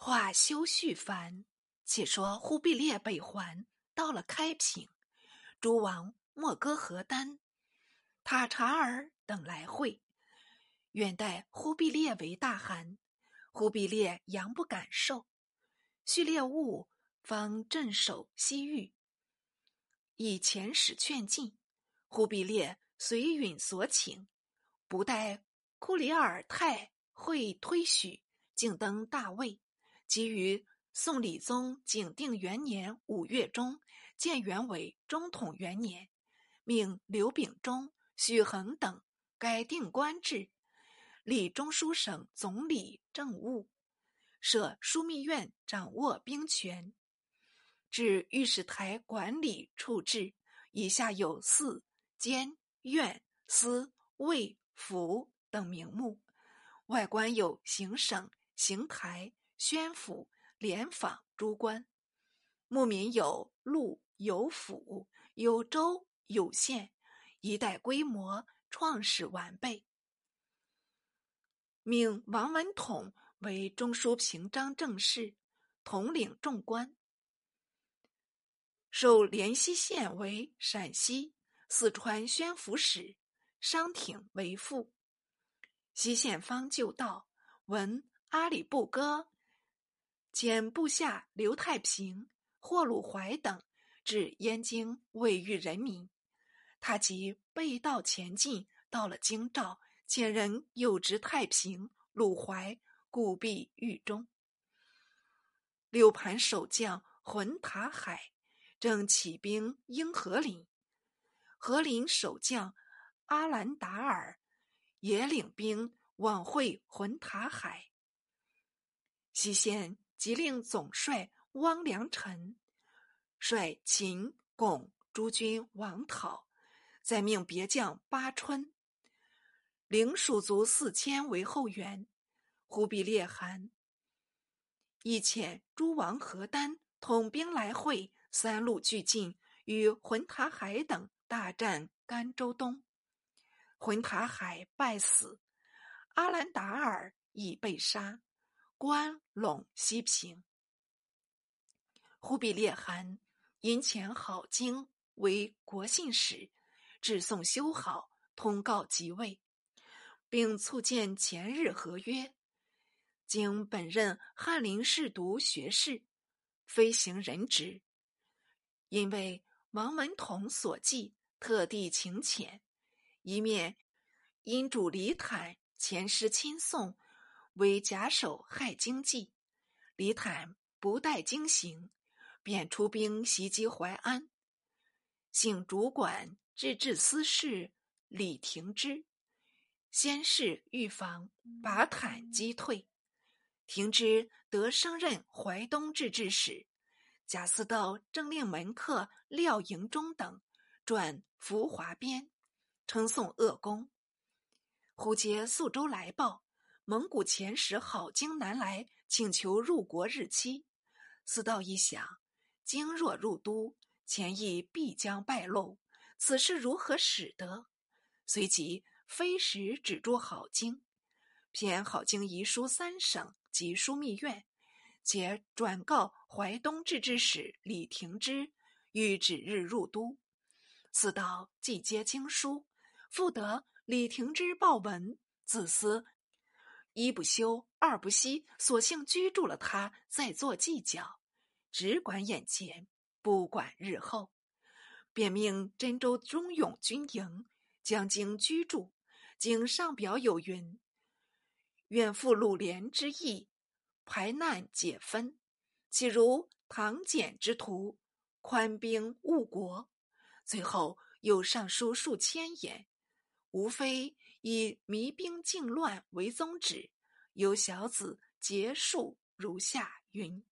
话休续繁，且说忽必烈北还，到了开平，诸王莫哥何丹、塔察儿等来会，愿代忽必烈为大汗。忽必烈佯不敢受，序列兀方镇守西域，以遣使劝进。忽必烈随允所请，不待库里尔泰会推许，竟登大位，即于宋理宗景定元年5月中，建元为中统元年，命刘秉忠、许衡等改定官制，理中书省总理政务，设枢密院掌握兵权，至御史台管理处置，以下有寺、监、院、司、卫、府等名目，外官有行省、行台、宣府、联访诸官，牧民有路、有府、有州、有县，一代规模创始完备。命王文统为中书平章政事，统领众官，授濂溪县为陕西、四川宣抚使，商挺为副。西县方就道闻阿里不哥遣部下刘太平、霍鲁怀等至燕京慰谕人民，他即背道前进，到了京兆，遣人诱执太平、鲁怀，固闭狱中。六盘守将浑塔海正起兵应和林，和林守将阿兰达尔也领兵往会浑塔海。西县即令总帅汪良臣率秦、巩诸军往讨，再命别将巴春领蜀卒4000为后援。忽必烈汗亦遣诸王何丹统兵来会，三路俱进，与浑塔海等大战甘州东。浑塔海败死，阿兰达尔已被杀，关陇西平。忽必烈汗因遣郝经为国信使，致送修好，通告即位，并促建前日合约。经本任翰林侍读学士，非行人职，因为王文统所忌，特地请遣。一面因主李坦前师亲宋，为假手害经济，李坦不待经行，便出兵袭击淮安，幸主管制治司事李廷之先是预防，把坦击退，廷之得升任淮东制置使，贾似道正令门客廖营中等转浮华边，称颂恶功。忽接肃州来报，蒙古前使郝经南来请求入国日期，思道一想，经若入都，前意必将败露，此事如何使得？随即飞使止住郝经，偏郝经遗书三省及枢密院，且转告淮东制置使李廷之，欲指日入都。思道既接经书，复得李廷之报文，自私一不休二不息，索性拘住了他，再做计较，只管眼前，不管日后。便命真州忠勇军营将经拘住，经上表有云：愿赴鲁连之意，排难解纷，岂如唐俭之徒，宽兵误国。最后又上书数千言，无非以迷兵靖乱为宗旨，由小子结束如下云：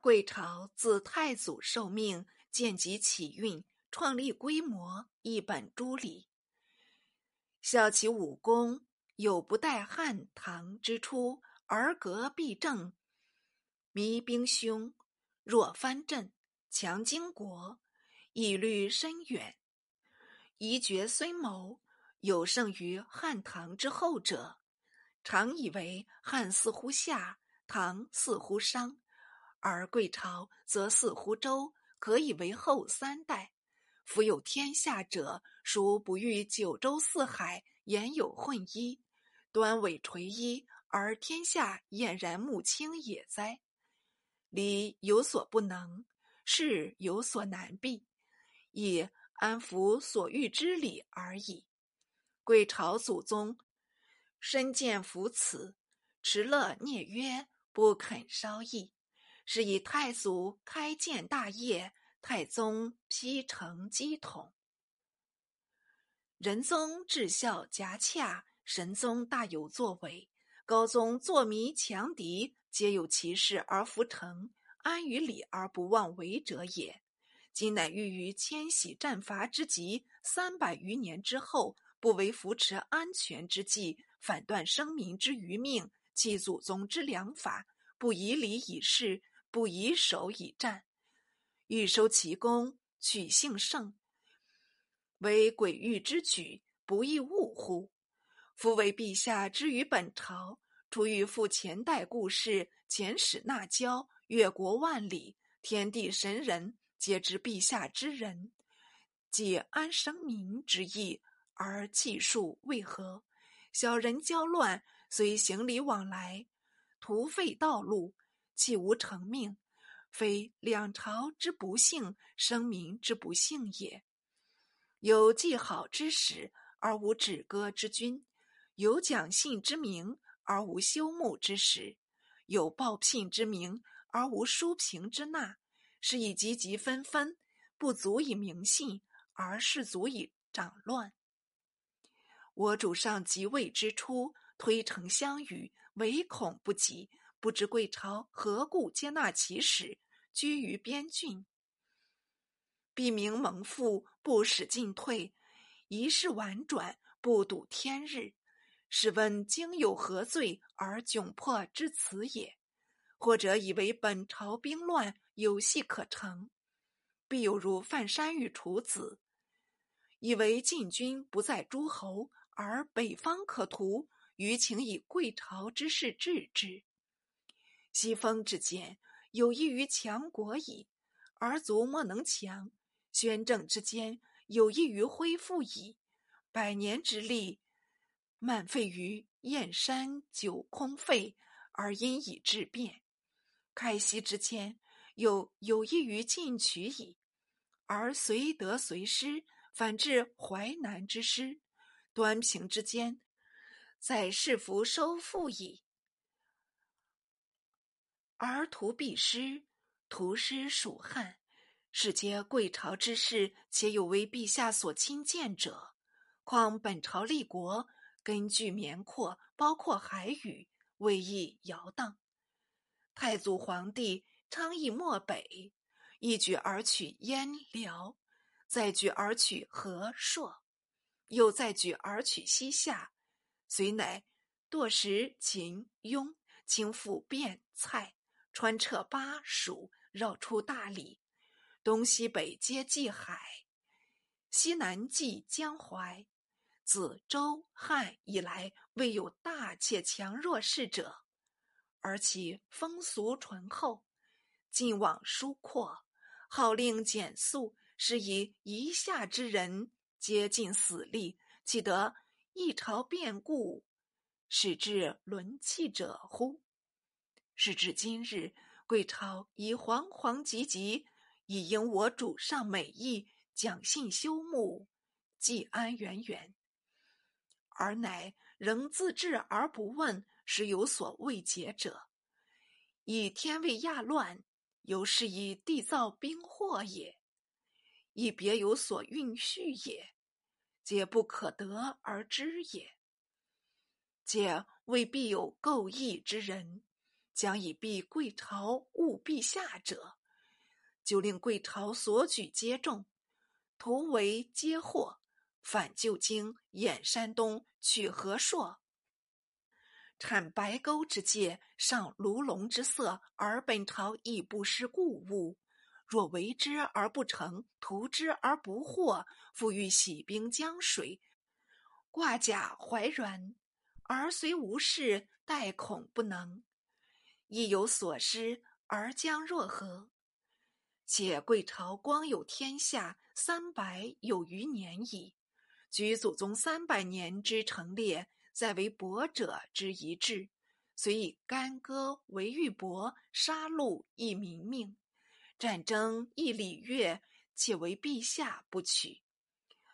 贵朝自太祖受命，见及起运，创立规模，一本诸理，效其武功，有不待汉唐之初，而革必正，迷兵凶，若藩镇，强经国，以虑深远，遗绝虽谋，有胜于汉唐之后者，常以为汉似乎下，唐似乎商，而贵朝则似乎周，可以为后三代。夫有天下者，孰不欲九州四海，言有混一，端尾垂一，而天下俨然木青也哉？礼有所不能，事有所难避，以安服所欲之理而已。贵朝祖宗身见服此，持乐蹑约，不肯稍易，是以太祖开建大业，太宗批承基统。仁宗治孝夹洽，神宗大有作为，高宗坐迷强敌，皆有其事而弗成，安于礼而不忘为者也。今乃欲于迁徙战伐之极，300余年之后，不为扶持安全之计，反断生民之余命，弃祖宗之良法，不以礼以事，不以守以战，欲收其功，取幸盛，为鬼域之举，不亦误乎？夫为陛下之于本朝，出欲复前代故事，遣使纳交，越国万里，天地神人，皆知陛下之仁，既安生民之意，而气数为何？小人交乱，虽行礼往来，徒费道路，岂无成命？非两朝之不幸，生民之不幸也。有既好之使，而无止戈之君；有讲信之名，而无修睦之实；有报聘之名，而无书评之纳。是以急急纷纷，不足以明信，而是足以掌乱。我主上即位之初，推诚相与，唯恐不及，不知贵朝何故接纳其使，居于边郡，避名蒙父，不使进退，一事婉转，不睹天日。使问今有何罪而窘迫之此也？或者以为本朝兵乱有隙可乘，必有如范山与楚子，以为晋军不在诸侯，而北方可图，余请以贵朝之事治之。西风之间，有益于强国矣，而足莫能强；宣政之间，有益于恢复矣。100年之力，漫费于燕山久空废，而因以致变；开西之间，有益于进取矣，而随得随失，反致淮南之失；端平之间，在是服收复矣。而图必失，图失属汉，是皆贵朝之事，且有为陛下所亲见者。况本朝立国，根据绵阔，包括海宇，位亦摇荡。太祖皇帝昌邑漠北，一举而取燕辽，再举而取河朔，又再举而取西夏，随乃堕食秦雍，轻覆汴蔡。穿彻巴蜀，绕出大理，东西北皆济海，西南济江淮。自周汉以来，未有大且强弱势者，而其风俗淳厚，晋往疏阔，号令简肃，是以夷夏之人皆尽死力，岂得一朝变故，使至沦弃者乎？时至今日，贵朝以惶惶急急，以应我主上美意，讲信修睦，济安源远，而乃仍自治而不问，实有所未解者。以天未亚乱，犹是以地造兵祸也，以别有所蕴蓄也，皆不可得而知也。且未必有构议之人，将以避贵朝误陛下者，就令贵朝所举皆中，徒为皆祸，反旧京，掩山东，取河朔，产白沟之界，上卢龙之色，而本朝亦不失故物。若为之而不成，图之而不获，复欲洗兵江水，挂甲怀然，而虽无事，殆恐不能。亦有所失而将若何？且贵朝光有天下300有余年矣，举祖宗300年之成列，再为伯者之一志，遂以干戈为玉帛，杀戮亦民命，战争亦礼乐，且为陛下不取。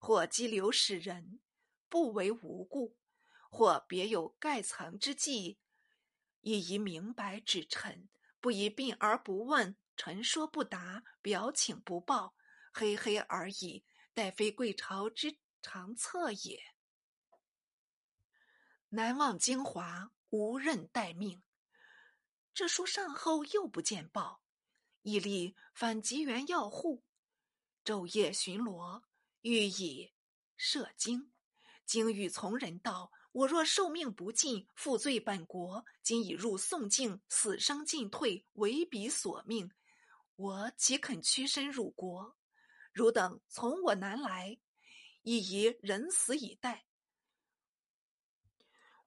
或激流使人，不为无故；或别有盖藏之计，亦宜明白指陈，不宜病而不问，陈说不答，表请不报，黑黑而已，殆非贵朝之长策也。南望京华，无任待命。这书上后又不见报，亦立反吉原要户，昼夜巡逻，欲以摄京。京与从人道：我若受命不尽，负罪本国，今已入宋境，死生进退，为彼所命，我岂肯屈身辱国？汝等从我南来，亦宜人死以待。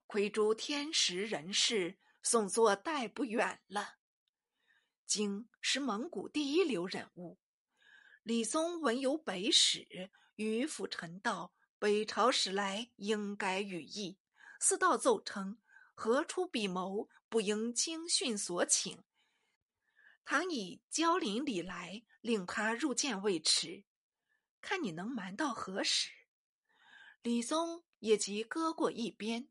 魁诸天时人事，宋作待不远了。京是蒙古第一流人物，李宗文由北使与辅臣道：北朝使来，应该与议。四道奏称：何出彼谋？不应经训所请。倘以交邻礼来，令他入见未迟，看你能瞒到何时？李宗也即搁过一边。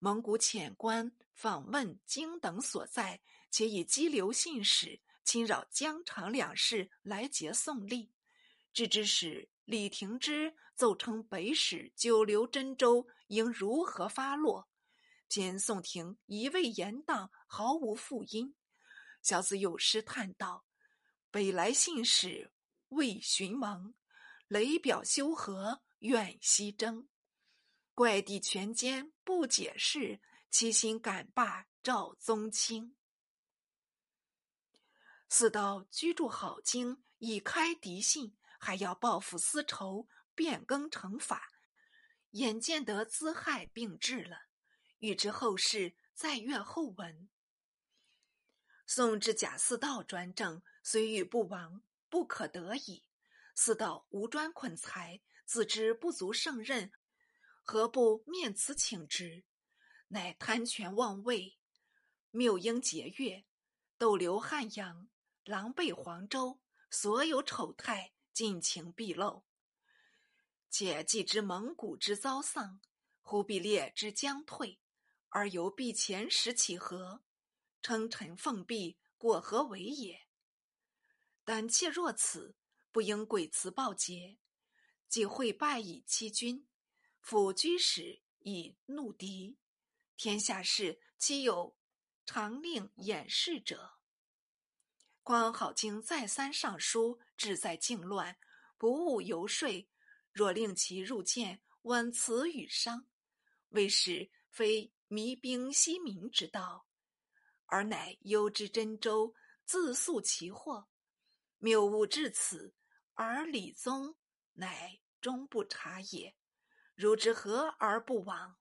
蒙古遣官访问京等所在，且以激流信使侵扰疆场两市，来劫宋吏。至之使李廷芝奏称北使久留真州，应如何发落？偏宋廷一味严当，毫无复音。小子有诗叹道：北来信使未寻盟，雷表修和远西征。怪地权奸不解释，其心敢霸赵宗卿。四道居住好京，以开敌信，还要报复私仇，变更惩罚，眼见得滋害并至了。欲知后事，再阅后文。宋至贾似道专政，虽欲不亡，不可得已。似道无专捆才，自知不足胜任，何不面辞请职？乃贪权忘位，谬应节钺，逗留汉阳，狼狈黄州，所有丑态尽情毕露。且既知蒙古之遭丧，忽必烈之将退，而由避前时起何？称臣奉避，果何为也？胆怯若此，不应诡辞报捷，即会败以欺君，辅居使以怒敌，天下事岂有常令掩饰者？况好经再三上书，志在境乱，不务游说，若令其入见，婉辞与商，为使非迷兵惜民之道，而乃忧之真州，自诉其祸。谬误至此，而李宗乃终不察也。如之何而不往？